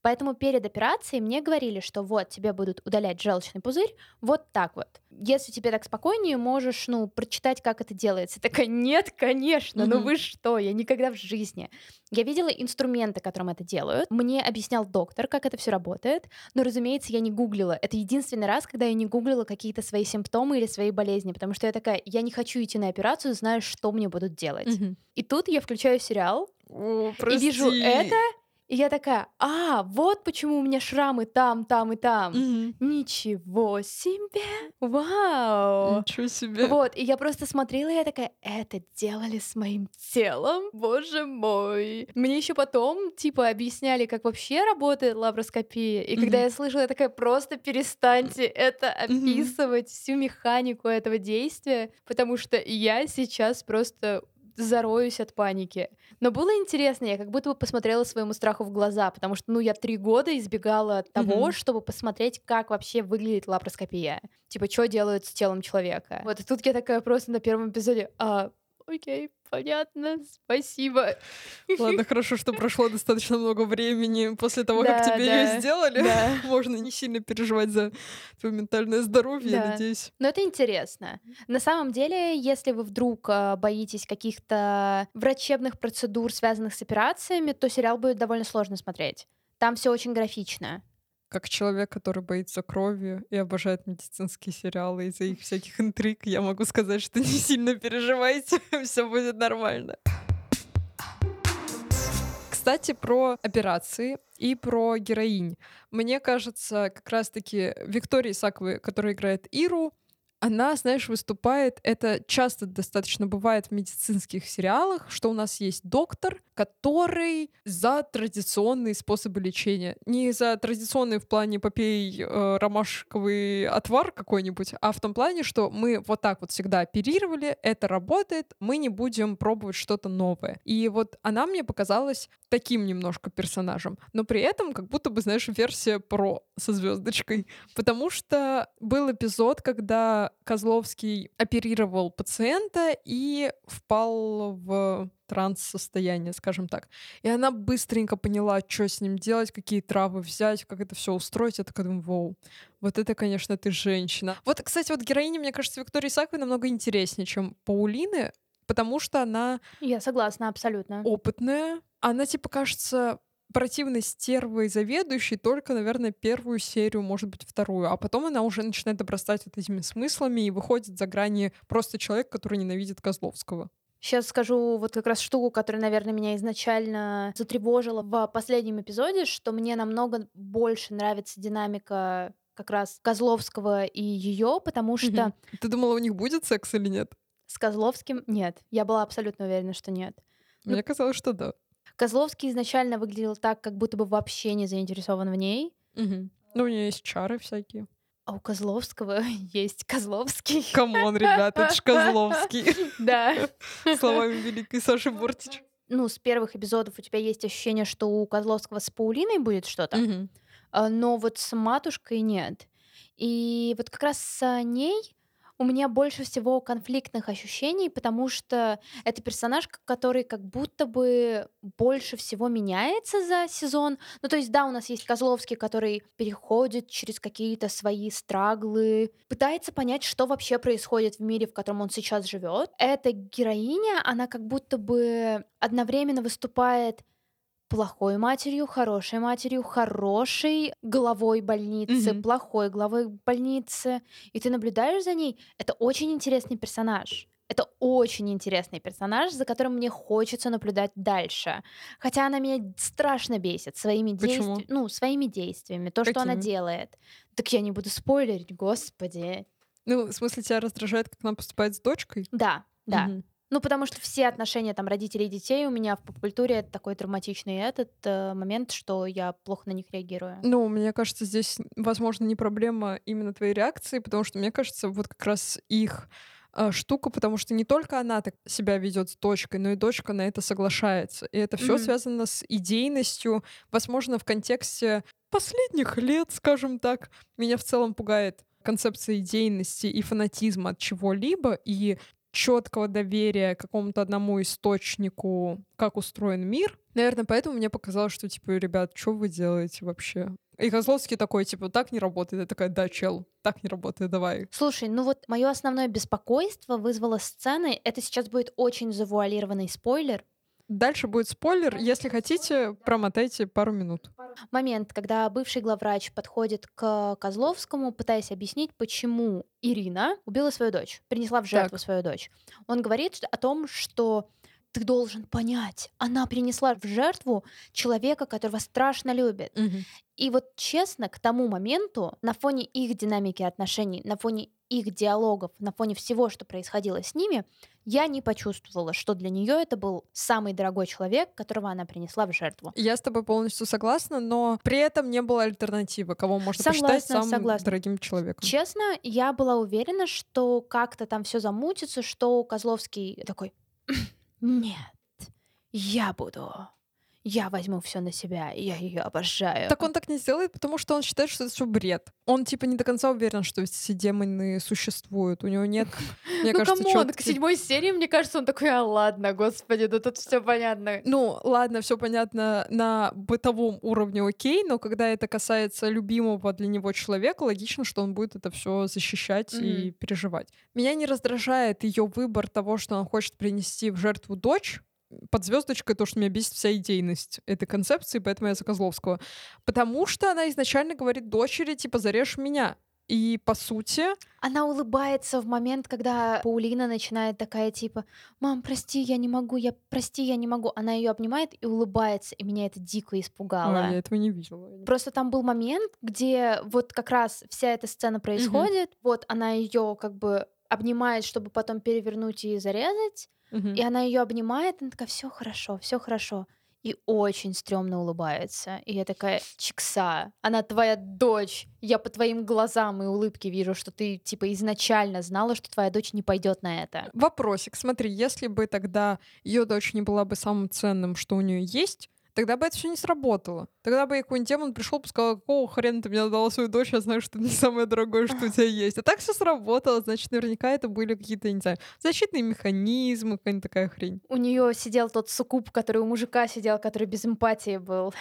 поэтому перед операцией мне говорили, что вот тебе будут удалять желчный пузырь, вот так вот. Если тебе так спокойнее, можешь, прочитать, как это делается. Я такая: нет, конечно, вы что, я никогда в жизни. Я видела инструменты, которым это делают. Мне объяснял доктор, как это все работает. Но, разумеется, я не гуглила. Это единственный раз, когда я не гуглила какие-то свои симптомы или свои болезни, потому что я такая: я не хочу идти на операцию, знаю, что мне будут делать. И тут я включаю сериал, и вижу это. И я такая: вот почему у меня шрамы там и там. Ничего себе! Вау! Ничего себе! Вот, и я просто смотрела, и я такая: это делали с моим телом? Боже мой! Мне еще потом, объясняли, как вообще работает лапароскопия. И когда я слышала, я такая: просто перестаньте это описывать, всю механику этого действия, потому что я сейчас просто зароюсь от паники. Но было интересно, я как будто бы посмотрела своему страху в глаза, потому что, я 3 года избегала того, чтобы посмотреть, как вообще выглядит лапароскопия. Что делают с телом человека. Вот, и тут я такая просто на первом эпизоде: окей, понятно, спасибо. Ладно, хорошо, что прошло достаточно много времени после того, как тебе ее сделали. Да. Можно не сильно переживать за твое ментальное здоровье, я надеюсь. Но это интересно. На самом деле, если вы вдруг боитесь каких-то врачебных процедур, связанных с операциями, то сериал будет довольно сложно смотреть. Там все очень графично. Как человек, который боится крови и обожает медицинские сериалы из-за их всяких интриг, я могу сказать, что не сильно переживайте, все будет нормально. Кстати, про операции и про героинь. Мне кажется, как раз-таки Виктория Исакова, которая играет Иру, она, выступает, это часто достаточно бывает в медицинских сериалах, что у нас есть доктор, который за традиционные способы лечения. Не за традиционные в плане попей ромашковый отвар какой-нибудь, а в том плане, что мы вот так вот всегда оперировали, это работает, мы не будем пробовать что-то новое. И вот она мне показалась таким немножко персонажем, но при этом как будто бы, версия про со звездочкой. Потому что был эпизод, когда Козловский оперировал пациента и впал в транс-состояние, скажем так. И она быстренько поняла, что с ним делать, какие травы взять, как это все устроить. Я такая думаю, вау, вот это, конечно, ты женщина. Вот, кстати, вот героиня, мне кажется, Виктории Исаковой намного интереснее, чем Паулины, потому что она... Я согласна, абсолютно. Опытная. Она, типа, кажется... противной стервой заведующей только, наверное, первую серию, может быть, вторую. А потом она уже начинает обрастать вот этими смыслами и выходит за грани просто человек, который ненавидит Козловского. Сейчас скажу вот как раз штуку, которая, наверное, меня изначально затревожила в последнем эпизоде, что мне намного больше нравится динамика как раз Козловского и ее, потому что... Ты думала, у них будет секс или нет? С Козловским? Нет. Я была абсолютно уверена, что нет. Мне казалось, что да. Козловский изначально выглядел так, как будто бы вообще не заинтересован в ней. Угу. Ну, у нее есть чары всякие. А у Козловского есть Козловский. Камон, ребята, это ж Козловский. Да. Словами великой Саши Бортич. Ну, с первых эпизодов у тебя есть ощущение, что у Козловского с Паулиной будет что-то, но вот с матушкой нет. И вот как раз с ней... у меня больше всего конфликтных ощущений, потому что это персонаж, который как будто бы больше всего меняется за сезон. Ну, то есть, да, у нас есть Козловский, который переходит через какие-то свои страглы, пытается понять, что вообще происходит в мире, в котором он сейчас живет. Эта героиня, она как будто бы одновременно выступает плохой матерью, хорошей главой больницы, плохой главой больницы, и ты наблюдаешь за ней, это очень интересный персонаж. Это очень интересный персонаж, за которым мне хочется наблюдать дальше. Хотя она меня страшно бесит своими действиями, то, что она делает. Так я не буду спойлерить, господи. Ну, в смысле, тебя раздражает, как она поступает с дочкой? Да, да. Ну, потому что все отношения там родителей и детей у меня в попкультуре — это такой травматичный момент, что я плохо на них реагирую. Ну, мне кажется, здесь, возможно, не проблема именно твоей реакции, потому что, мне кажется, вот как раз их штука, потому что не только она так себя ведет с дочкой, но и дочка на это соглашается. И это все связано с идейностью, возможно, в контексте последних лет, скажем так. Меня в целом пугает концепция идейности и фанатизма от чего-либо, и четкого доверия какому-то одному источнику, как устроен мир. Наверное, поэтому мне показалось, что, типа, ребят, что вы делаете вообще? И Козловский такой, типа, так не работает. Я такая, да, чел, так не работает, давай. Слушай, ну вот мое основное беспокойство вызвало сцены. Это сейчас будет очень завуалированный спойлер. Дальше будет спойлер. Если хотите, промотайте пару минут. Момент, когда бывший главврач подходит к Козловскому, пытаясь объяснить, почему Ирина убила свою дочь, принесла в жертву свою дочь. Он говорит о том, что ты должен понять, она принесла в жертву человека, которого страшно любит. И вот честно, к тому моменту, на фоне их динамики отношений, на фоне их диалогов, на фоне всего, что происходило с ними, я не почувствовала, что для нее это был самый дорогой человек, которого она принесла в жертву. Я с тобой полностью согласна, но при этом не было альтернативы, кого можно посчитать самым дорогим человеком. Честно, я была уверена, что как-то там все замутится, что Козловский такой: нет, я буду... я возьму все на себя, я ее обожаю. Так он так не сделает, потому что он считает, что это все бред. Он типа не до конца уверен, что все демоны существуют. У него нет... Ну камон, к 7 серии, мне кажется, он такой: а ладно, господи, да тут все понятно. Ну ладно, все понятно на бытовом уровне, окей, но когда это касается любимого для него человека, логично, что он будет это все защищать и переживать. Меня не раздражает ее выбор того, что он хочет принести в жертву дочь, под звездочкой то, что меня бесит вся идейность этой концепции, поэтому я за Козловского. Потому что она изначально говорит дочери, типа, зарежь меня. И, по сути... она улыбается в момент, когда Паулина начинает такая, типа, мам, прости, я не могу. Она ее обнимает и улыбается, и меня это дико испугало. Я этого не видела. Просто там был момент, где вот как раз вся эта сцена происходит, вот она ее как бы обнимает, чтобы потом перевернуть и зарезать, и она ее обнимает, и она такая: все хорошо. И очень стрёмно улыбается. И я такая: Чикса, она твоя дочь. Я по твоим глазам и улыбке вижу, что ты типа изначально знала, что твоя дочь не пойдет на это. Вопросик, смотри, если бы тогда ее дочь не была бы самым ценным, что у нее есть, тогда бы это все не сработало. Тогда бы я какой-нибудь демон пришел и сказал, какого хрена ты мне отдала свою дочь, я знаю, что это не самое дорогое, что у тебя есть. А так все сработало, значит, наверняка это были какие-то, не знаю, защитные механизмы, какая-нибудь такая хрень. У нее сидел тот суккуб, который у мужика сидел, который без эмпатии был.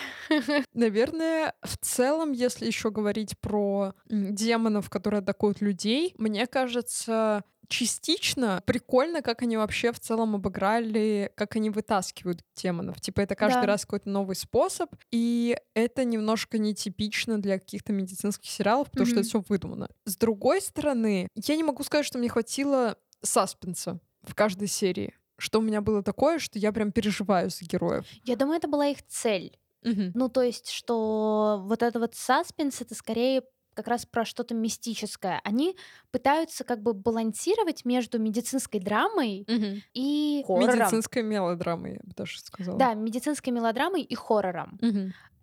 Наверное, в целом, если еще говорить про демонов, которые атакуют людей, мне кажется, частично прикольно, как они вообще в целом обыграли, как они вытаскивают демонов. Типа это каждый раз какой-то новый способ, и это немножко нетипично для каких-то медицинских сериалов, потому что это все выдумано. С другой стороны, я не могу сказать, что мне хватило саспенса в каждой серии, что у меня было такое, что я прям переживаю за героев. Я думаю, это была их цель. Ну, то есть, что вот этот вот саспенс — это скорее как раз про что-то мистическое. Они пытаются как бы балансировать между медицинской драмой и хоррором. Медицинской мелодрамой, я бы даже сказала. Да, медицинской мелодрамой и хоррором.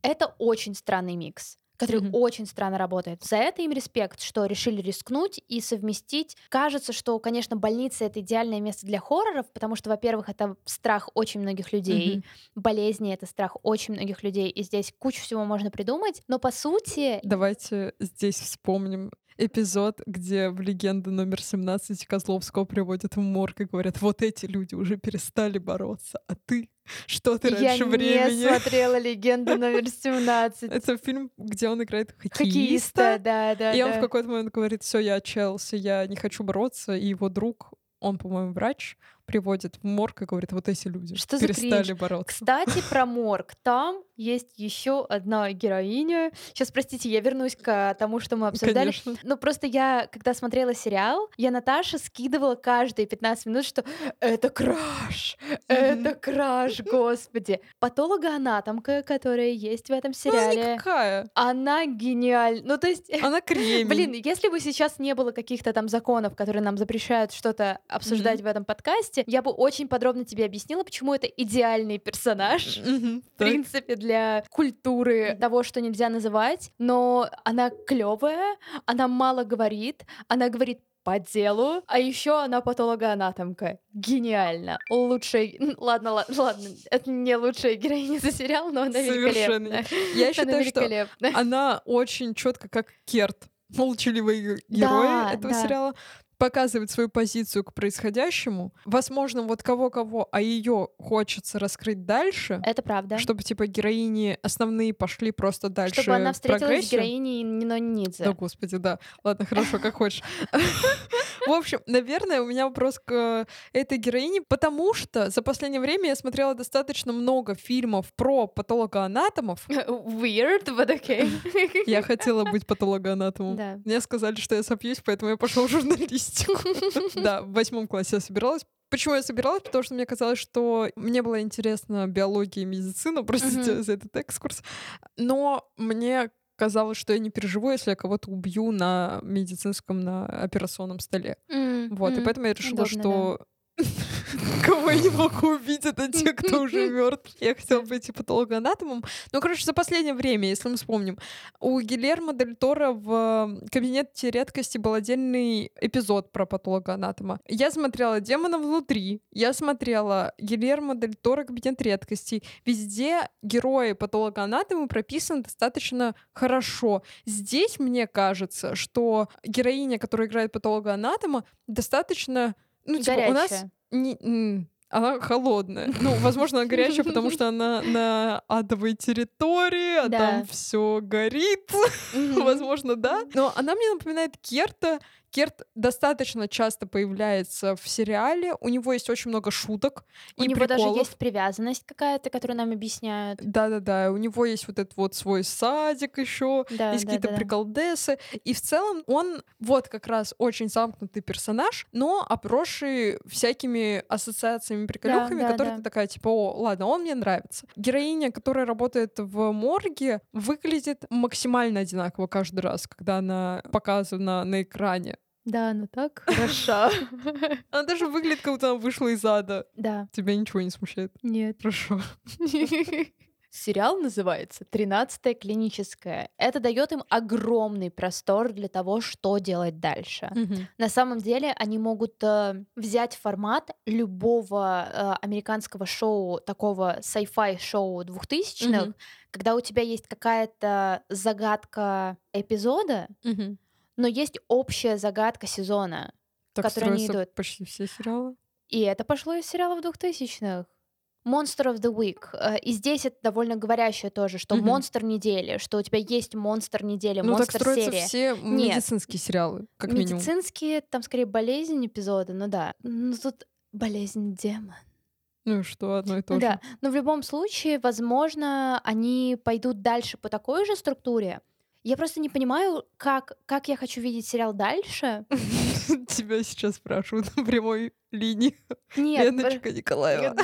Это очень странный микс, который очень странно работает. За это им респект, что решили рискнуть и совместить. Кажется, что, конечно, больница — это идеальное место для хорроров, потому что, во-первых, это страх очень многих людей, болезни — это страх очень многих людей, и здесь кучу всего можно придумать, но по сути... Давайте здесь вспомним эпизод, где в «Легенду номер 17» Козловского приводят в морг и говорят, вот эти люди уже перестали бороться, а ты... Что ты раньше времени? Я не смотрела «Легенду номер 17». Это фильм, где он играет хоккеиста. Да. И он в какой-то момент говорит, все, я отчаялся, я не хочу бороться. И его друг, он, по-моему, врач, приводит в морг и говорит, вот эти люди перестали бороться. Кстати, про морг. Там есть еще одна героиня. Сейчас, простите, я вернусь к тому, что мы обсуждали. Конечно. Но просто я, когда смотрела сериал, я Наташе скидывала каждые 15 минут, что это краш, господи. Патологоанатомка, которая есть в этом сериале. Она никакая. Она гениальна. Ну, то есть... Она кремень. Блин, если бы сейчас не было каких-то там законов, которые нам запрещают что-то обсуждать в этом подкасте, я бы очень подробно тебе объяснила, почему это идеальный персонаж, в принципе, для культуры того, что нельзя называть, но она клёвая, она мало говорит, она говорит по делу, а еще она патологоанатомка. Гениально. Лучшая... Ладно. Это не лучшая героиня за сериал, но она великолепна. Я считаю, что она очень четко, как Керт, молчаливый герой этого сериала, показывает свою позицию к происходящему. Возможно, вот кого-кого, а ее хочется раскрыть дальше. Это правда. Чтобы, типа, героини основные пошли просто дальше. Чтобы она встретилась с героиней Нино Нинидзе. Да, господи, да. Ладно, хорошо, как хочешь. В общем, наверное, у меня вопрос к этой героине, потому что за последнее время я смотрела достаточно много фильмов про патологоанатомов. Weird, but okay. Я хотела быть патологоанатомом. Да. Мне сказали, что я сопьюсь, поэтому я пошла в журналистику. Да, в 8 классе я собиралась. Почему я собиралась? Потому что мне казалось, что мне была интересна биология и медицина, простите за этот экскурс. Но мне казалось, что я не переживу, если я кого-то убью на медицинском, на операционном столе. И поэтому я решила, удобно, что... Кого я не могу убить, это те, кто уже мертв. Я хотела быть и патологоанатомом. Ну, короче, за последнее время, если мы вспомним, у Гильермо Дель Торо в «Кабинете редкости» был отдельный эпизод про патологоанатома. Я смотрела «Демона внутри», я смотрела Гильермо Дель Торо «Кабинет редкости». Везде герои патологоанатомы прописаны достаточно хорошо. Здесь, мне кажется, что героиня, которая играет патологоанатома, достаточно... Ну, горячая. Типа, у нас она холодная. Ну, возможно, она горячая, потому что она на адовой территории, а там все горит. Возможно, да. Но она мне напоминает Керта. Керт достаточно часто появляется в сериале, у него есть очень много шуток и приколов. У него даже есть привязанность какая-то, которую нам объясняют. Да-да-да, у него есть вот этот вот свой садик еще, есть какие-то приколдесы, и в целом он вот как раз очень замкнутый персонаж, но обросший всякими ассоциациями, приколюхами, которые ты такая, типа, о, ладно, он мне нравится. Героиня, которая работает в морге, выглядит максимально одинаково каждый раз, когда она показана на экране. Да, она так хороша. Она даже выглядит, как будто она вышла из ада. Да. Тебя ничего не смущает? Нет. Хорошо. Сериал называется «Тринадцатая клиническая». Это дает им огромный простор для того, что делать дальше. Mm-hmm. На самом деле они могут взять формат любого американского шоу, такого sci-fi шоу 2000-х, mm-hmm. когда у тебя есть какая-то загадка эпизода, mm-hmm. но есть общая загадка сезона, так в которой они идут. Почти все сериалы. И это пошло из сериалов 2000-х. Monster of the Week. И здесь это довольно говорящее тоже, что mm-hmm. монстр недели, что у тебя есть монстр недели, ну, монстр серии. Ну, так строятся все медицинские сериалы, как медицинские, минимум. Медицинские, там скорее болезнь эпизода, ну да. Но тут болезнь демон. Ну и что, одно и то же. Да, но в любом случае, возможно, они пойдут дальше по такой же структуре. Я просто не понимаю, как я хочу видеть сериал дальше. Тебя сейчас спрашивают на прямой линии. Нет, Леночка Николаева.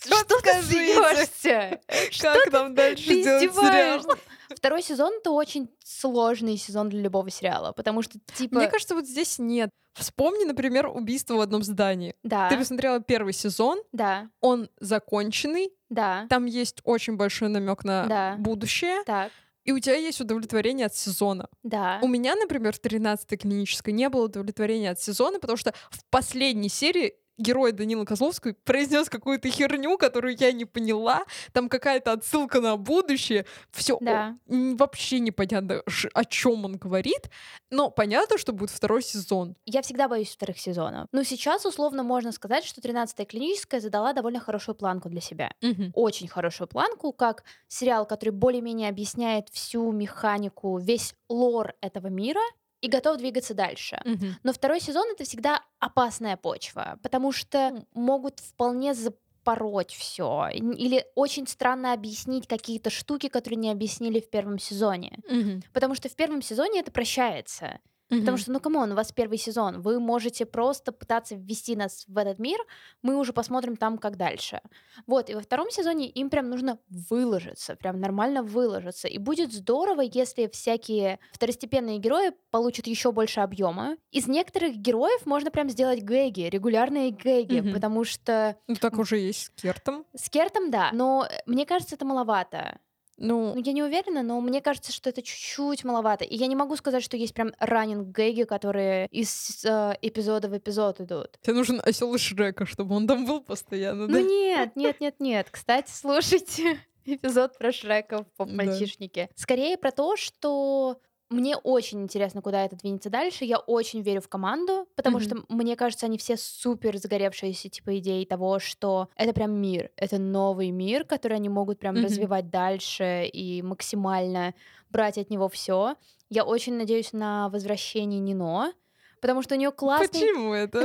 Что ты смеешься? Как нам дальше делать сериал? Второй сезон — это очень сложный сезон для любого сериала, потому что, типа... Мне кажется, вот здесь нет. Вспомни, например, «Убийство в одном здании». Да. Ты посмотрела первый сезон, да. Он законченный, да. Там есть очень большой намек на да. будущее. Так. И у тебя есть удовлетворение от сезона. Да. У меня, например, в 13-й клинической не было удовлетворения от сезона, потому что в последней серии герой Данила Козловского произнес какую-то херню, которую я не поняла. Там какая-то отсылка на будущее. Все да. Вообще непонятно, о чем он говорит. Но понятно, что будет второй сезон. Я всегда боюсь вторых сезонов. Но сейчас условно можно сказать, что 13-я клиническая задала довольно хорошую планку для себя. Угу. Очень хорошую планку, как сериал, который более-менее объясняет всю механику, весь лор этого мира. И готов двигаться дальше. Mm-hmm. Но второй сезон — это всегда опасная почва, потому что могут вполне запороть все или очень странно объяснить какие-то штуки, которые не объяснили в первом сезоне. Mm-hmm. Потому что в первом сезоне это прощается. Mm-hmm. Потому что, ну, камон, у вас первый сезон. Вы можете просто пытаться ввести нас в этот мир, мы уже посмотрим там, как дальше. Вот, и во втором сезоне им прям нужно выложиться, прям нормально выложиться. И будет здорово, если всякие второстепенные герои получат еще больше объема. Из некоторых героев можно прям сделать гэги, регулярные гэги, mm-hmm. потому что... Ну, так уже есть с Кертом. С Кертом, да, но мне кажется, это маловато. Ну, я не уверена, но мне кажется, что это чуть-чуть маловато. И я не могу сказать, что есть прям раннинг-гэги, которые из эпизода в эпизод идут. Тебе нужен осёл из Шрека, чтобы он там был постоянно, да? Ну нет. Кстати, слушайте эпизод про Шрека в «Поп-девичнике». Скорее про то, что... Мне очень интересно, куда это двинется дальше. Я очень верю в команду, потому mm-hmm. что, мне кажется, они все супер загоревшиеся типа идеи того, что это прям мир, это новый мир, который они могут прям mm-hmm. развивать дальше и максимально брать от него все. Я очень надеюсь на возвращение Нино, потому что у нее классный... Почему это?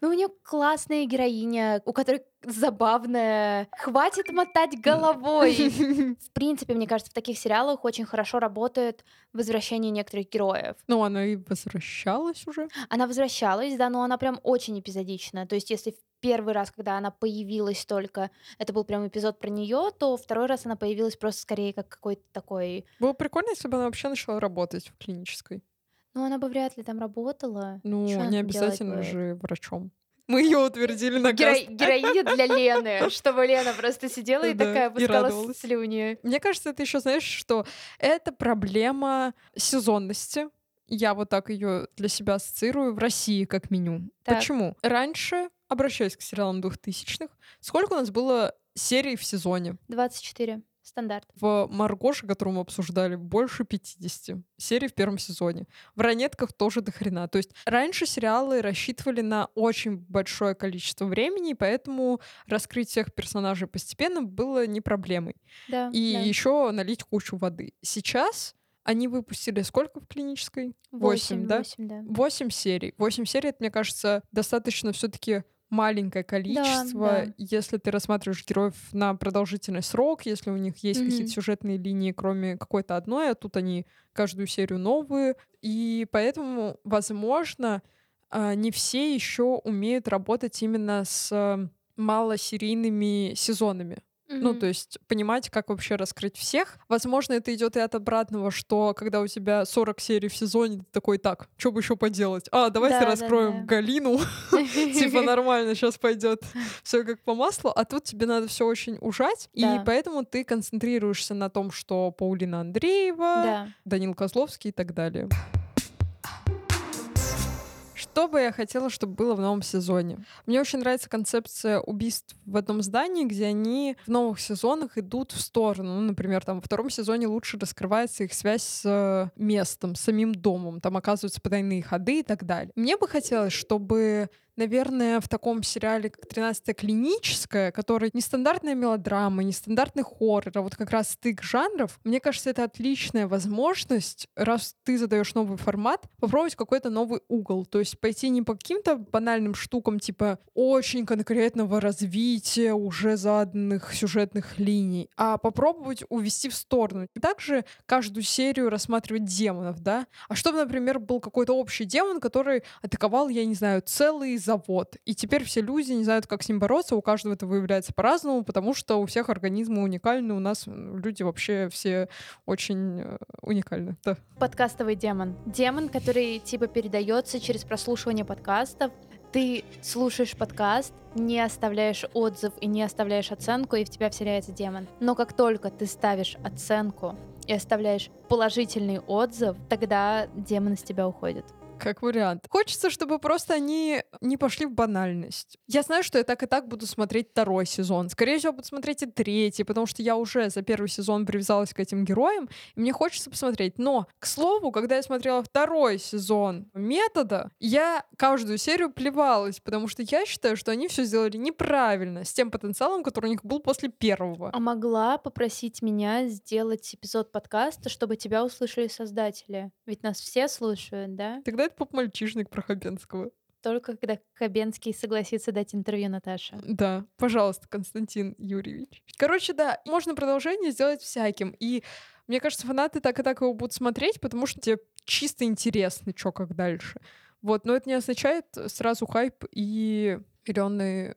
Ну, у нее классная героиня, у которой забавная. Хватит мотать головой. В принципе, мне кажется, в таких сериалах очень хорошо работает возвращение некоторых героев. Ну, она и возвращалась уже. Она возвращалась, да, но она прям очень эпизодична. То есть, если первый раз, когда она появилась только, это был прям эпизод про нее, то второй раз она появилась просто скорее как какой-то такой... Было прикольно, если бы она вообще начала работать в клинической. Ну, она бы вряд ли там работала. Ну, что не обязательно же врачом. Мы ее утвердили на каст. Героиня для Лены, чтобы Лена просто сидела и такая пускала слюни. Мне кажется, это еще, знаешь, что это проблема сезонности. Я вот так ее для себя ассоциирую в России как минимум. Почему? Раньше, обращаясь к сериалам 2000-х, сколько у нас было серий в сезоне? 24. Стандарт. В «Маркоши», которую мы обсуждали, больше 50 серий в первом сезоне. В «Ранетках» тоже дохрена. То есть раньше сериалы рассчитывали на очень большое количество времени, и поэтому раскрыть всех персонажей постепенно было не проблемой. Да, и еще налить кучу воды. Сейчас они выпустили сколько в клинической? 8, да? 8 серий. 8 серий, это, мне кажется, достаточно все-таки... маленькое количество, да. Если ты рассматриваешь героев на продолжительный срок, если у них есть mm-hmm. какие-то сюжетные линии, кроме какой-то одной, а тут они каждую серию новые. И поэтому, возможно, не все еще умеют работать именно с малосерийными сезонами. Mm-hmm. Ну, то есть понимать, как вообще раскрыть всех. Возможно, это идет и от обратного, что когда у тебя 40 серий в сезоне, ты такой, так, что бы еще поделать? А, давайте раскроем Галину. Типа нормально, сейчас пойдет все как по маслу. А тут тебе надо все очень ужать. И поэтому ты концентрируешься на том, что Паулина Андреева, Данил Козловский и так далее. Что бы я хотела, чтобы было в новом сезоне? Мне очень нравится концепция убийств в одном здании, где они в новых сезонах идут в сторону. Ну, например, там во втором сезоне лучше раскрывается их связь с местом, с самим домом. Там оказываются потайные ходы и так далее. Мне бы хотелось, чтобы... Наверное, в таком сериале, как «Тринадцатая клиническая», который нестандартная мелодрама, нестандартный хоррор, а вот как раз стык жанров, мне кажется, это отличная возможность, раз ты задаешь новый формат, попробовать какой-то новый угол. То есть пойти не по каким-то банальным штукам, типа очень конкретного развития уже заданных сюжетных линий, а попробовать увести в сторону. И также каждую серию рассматривать демонов, да? А чтобы, например, был какой-то общий демон, который атаковал, я не знаю, целый завод. И теперь все люди не знают, как с ним бороться, у каждого это выявляется по-разному, потому что у всех организмы уникальны, у нас люди вообще все очень уникальны. Да. Подкастовый демон. Демон, который типа передается через прослушивание подкастов. Ты слушаешь подкаст, не оставляешь отзыв и не оставляешь оценку, и в тебя вселяется демон. Но как только ты ставишь оценку и оставляешь положительный отзыв, тогда демон из тебя уходит. Как вариант. Хочется, чтобы просто они не пошли в банальность. Я знаю, что я так и так буду смотреть второй сезон. Скорее всего, буду смотреть и третий, потому что я уже за первый сезон привязалась к этим героям, и мне хочется посмотреть. Но, к слову, когда я смотрела второй сезон «Метода», я каждую серию плевалась, потому что я считаю, что они все сделали неправильно с тем потенциалом, который у них был после первого. А могла попросить меня сделать эпизод подкаста, чтобы тебя услышали создатели? Ведь нас все слушают, да? Тогда поп-мальчишник про Хабенского. Только когда Хабенский согласится дать интервью Наташе. Да, пожалуйста, Константин Юрьевич. Короче, да, можно продолжение сделать всяким. И мне кажется, фанаты так и так его будут смотреть, потому что тебе чисто интересно, что как дальше. Вот, но это не означает сразу хайп и миллионы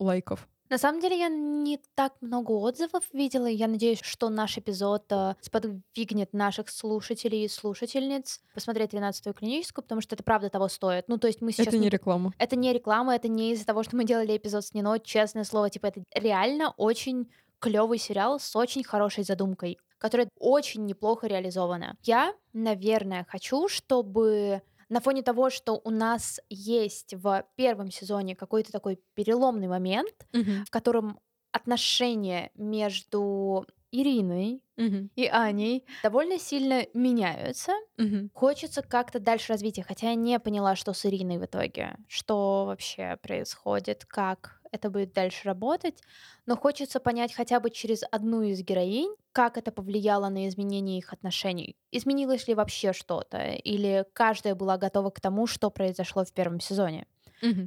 лайков. На самом деле я не так много отзывов видела, и я надеюсь, что наш эпизод сподвигнет наших слушателей и слушательниц посмотреть «Тринадцатую клиническую», потому что это правда того стоит. Ну, то есть мы сейчас... Это не реклама. Это не реклама, это не из-за того, что мы делали эпизод с Нино, честное слово, типа это реально очень клёвый сериал с очень хорошей задумкой, которая очень неплохо реализована. Я, наверное, хочу, чтобы... На фоне того, что у нас есть в первом сезоне какой-то такой переломный момент, в котором отношения между Ириной и Аней довольно сильно меняются, хочется как-то дальше развития, хотя я не поняла, что с Ириной в итоге, что вообще происходит, как это будет дальше работать, но хочется понять хотя бы через одну из героинь, как это повлияло на изменение их отношений. Изменилось ли вообще что-то, или каждая была готова к тому, что произошло в первом сезоне.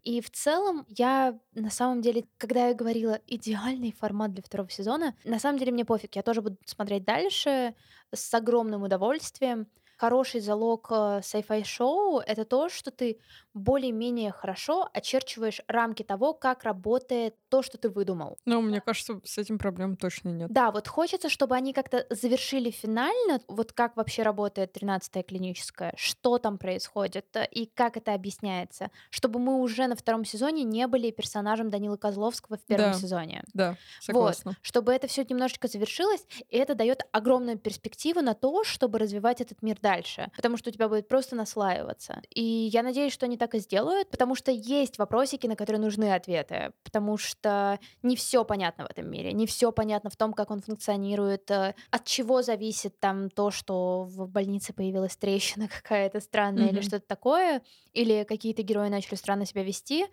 И в целом я, на самом деле, когда я говорила идеальный формат для второго сезона, на самом деле мне пофиг, я тоже буду смотреть дальше с огромным удовольствием. Хороший залог sci-fi шоу — это то, что ты более-менее хорошо очерчиваешь рамки того, как работает то, что ты выдумал. Ну, мне кажется, с этим проблем точно нет. Да, вот хочется, чтобы они как-то завершили финально, вот как вообще работает 13-я клиническая, что там происходит и как это объясняется, чтобы мы уже на втором сезоне не были персонажем Данилы Козловского в первом сезоне. Да, согласна. Вот, чтобы это все немножечко завершилось, и это дает огромную перспективу на то, чтобы развивать этот мир дальше, потому что у тебя будет просто наслаиваться. И я надеюсь, что они так и сделают, потому что есть вопросики, на которые нужны ответы, потому что не все понятно в этом мире, не все понятно в том, как он функционирует, от чего зависит там то, что в больнице появилась трещина какая-то странная или что-то такое, или какие-то герои начали странно себя вести.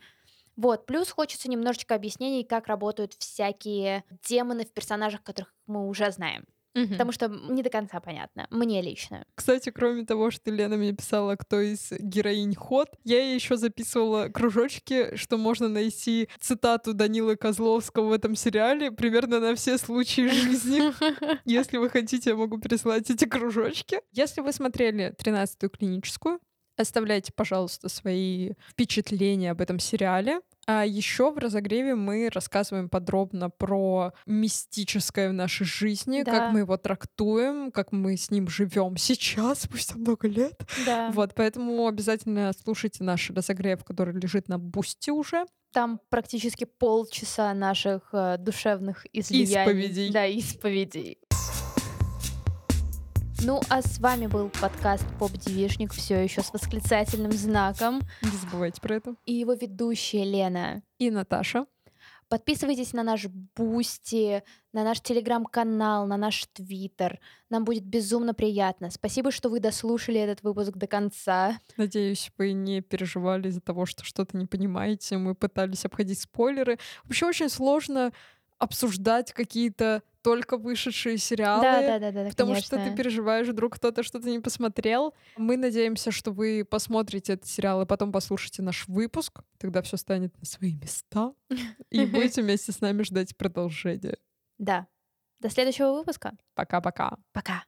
Вот, плюс хочется немножечко объяснений, как работают всякие демоны в персонажах, которых мы уже знаем. Потому что не до конца понятно, мне лично. Кстати, кроме того, что Лена мне писала, кто из героинь ход, я ей еще записывала кружочки, что можно найти цитату Данилы Козловского в этом сериале примерно на все случаи жизни. Если вы хотите, я могу переслать эти кружочки. Если вы смотрели «Тринадцатую клиническую», оставляйте, пожалуйста, свои впечатления об этом сериале. А еще в разогреве мы рассказываем подробно про мистическое в нашей жизни, да, как мы его трактуем, как мы с ним живем сейчас, спустя много лет. Да. Вот, поэтому обязательно слушайте наш разогрев, который лежит на Бусти уже. Там практически полчаса наших душевных излияний. Исповедей. Да, исповедей. Ну, а с вами был подкаст «Поп-девичник», все еще с восклицательным знаком. Не забывайте про это. И его ведущие Лена и Наташа. Подписывайтесь на наш Бусти, на наш Телеграм-канал, на наш Твиттер. Нам будет безумно приятно. Спасибо, что вы дослушали этот выпуск до конца. Надеюсь, вы не переживали из-за того, что что-то не понимаете. Мы пытались обходить спойлеры. Вообще очень сложно обсуждать какие-то только вышедшие сериалы, да, потому конечно, что ты переживаешь, вдруг кто-то что-то не посмотрел. Мы надеемся, что вы посмотрите этот сериал и потом послушайте наш выпуск, тогда все станет на свои места, и будете вместе с нами ждать продолжения. Да. До следующего выпуска. Пока-пока. Пока.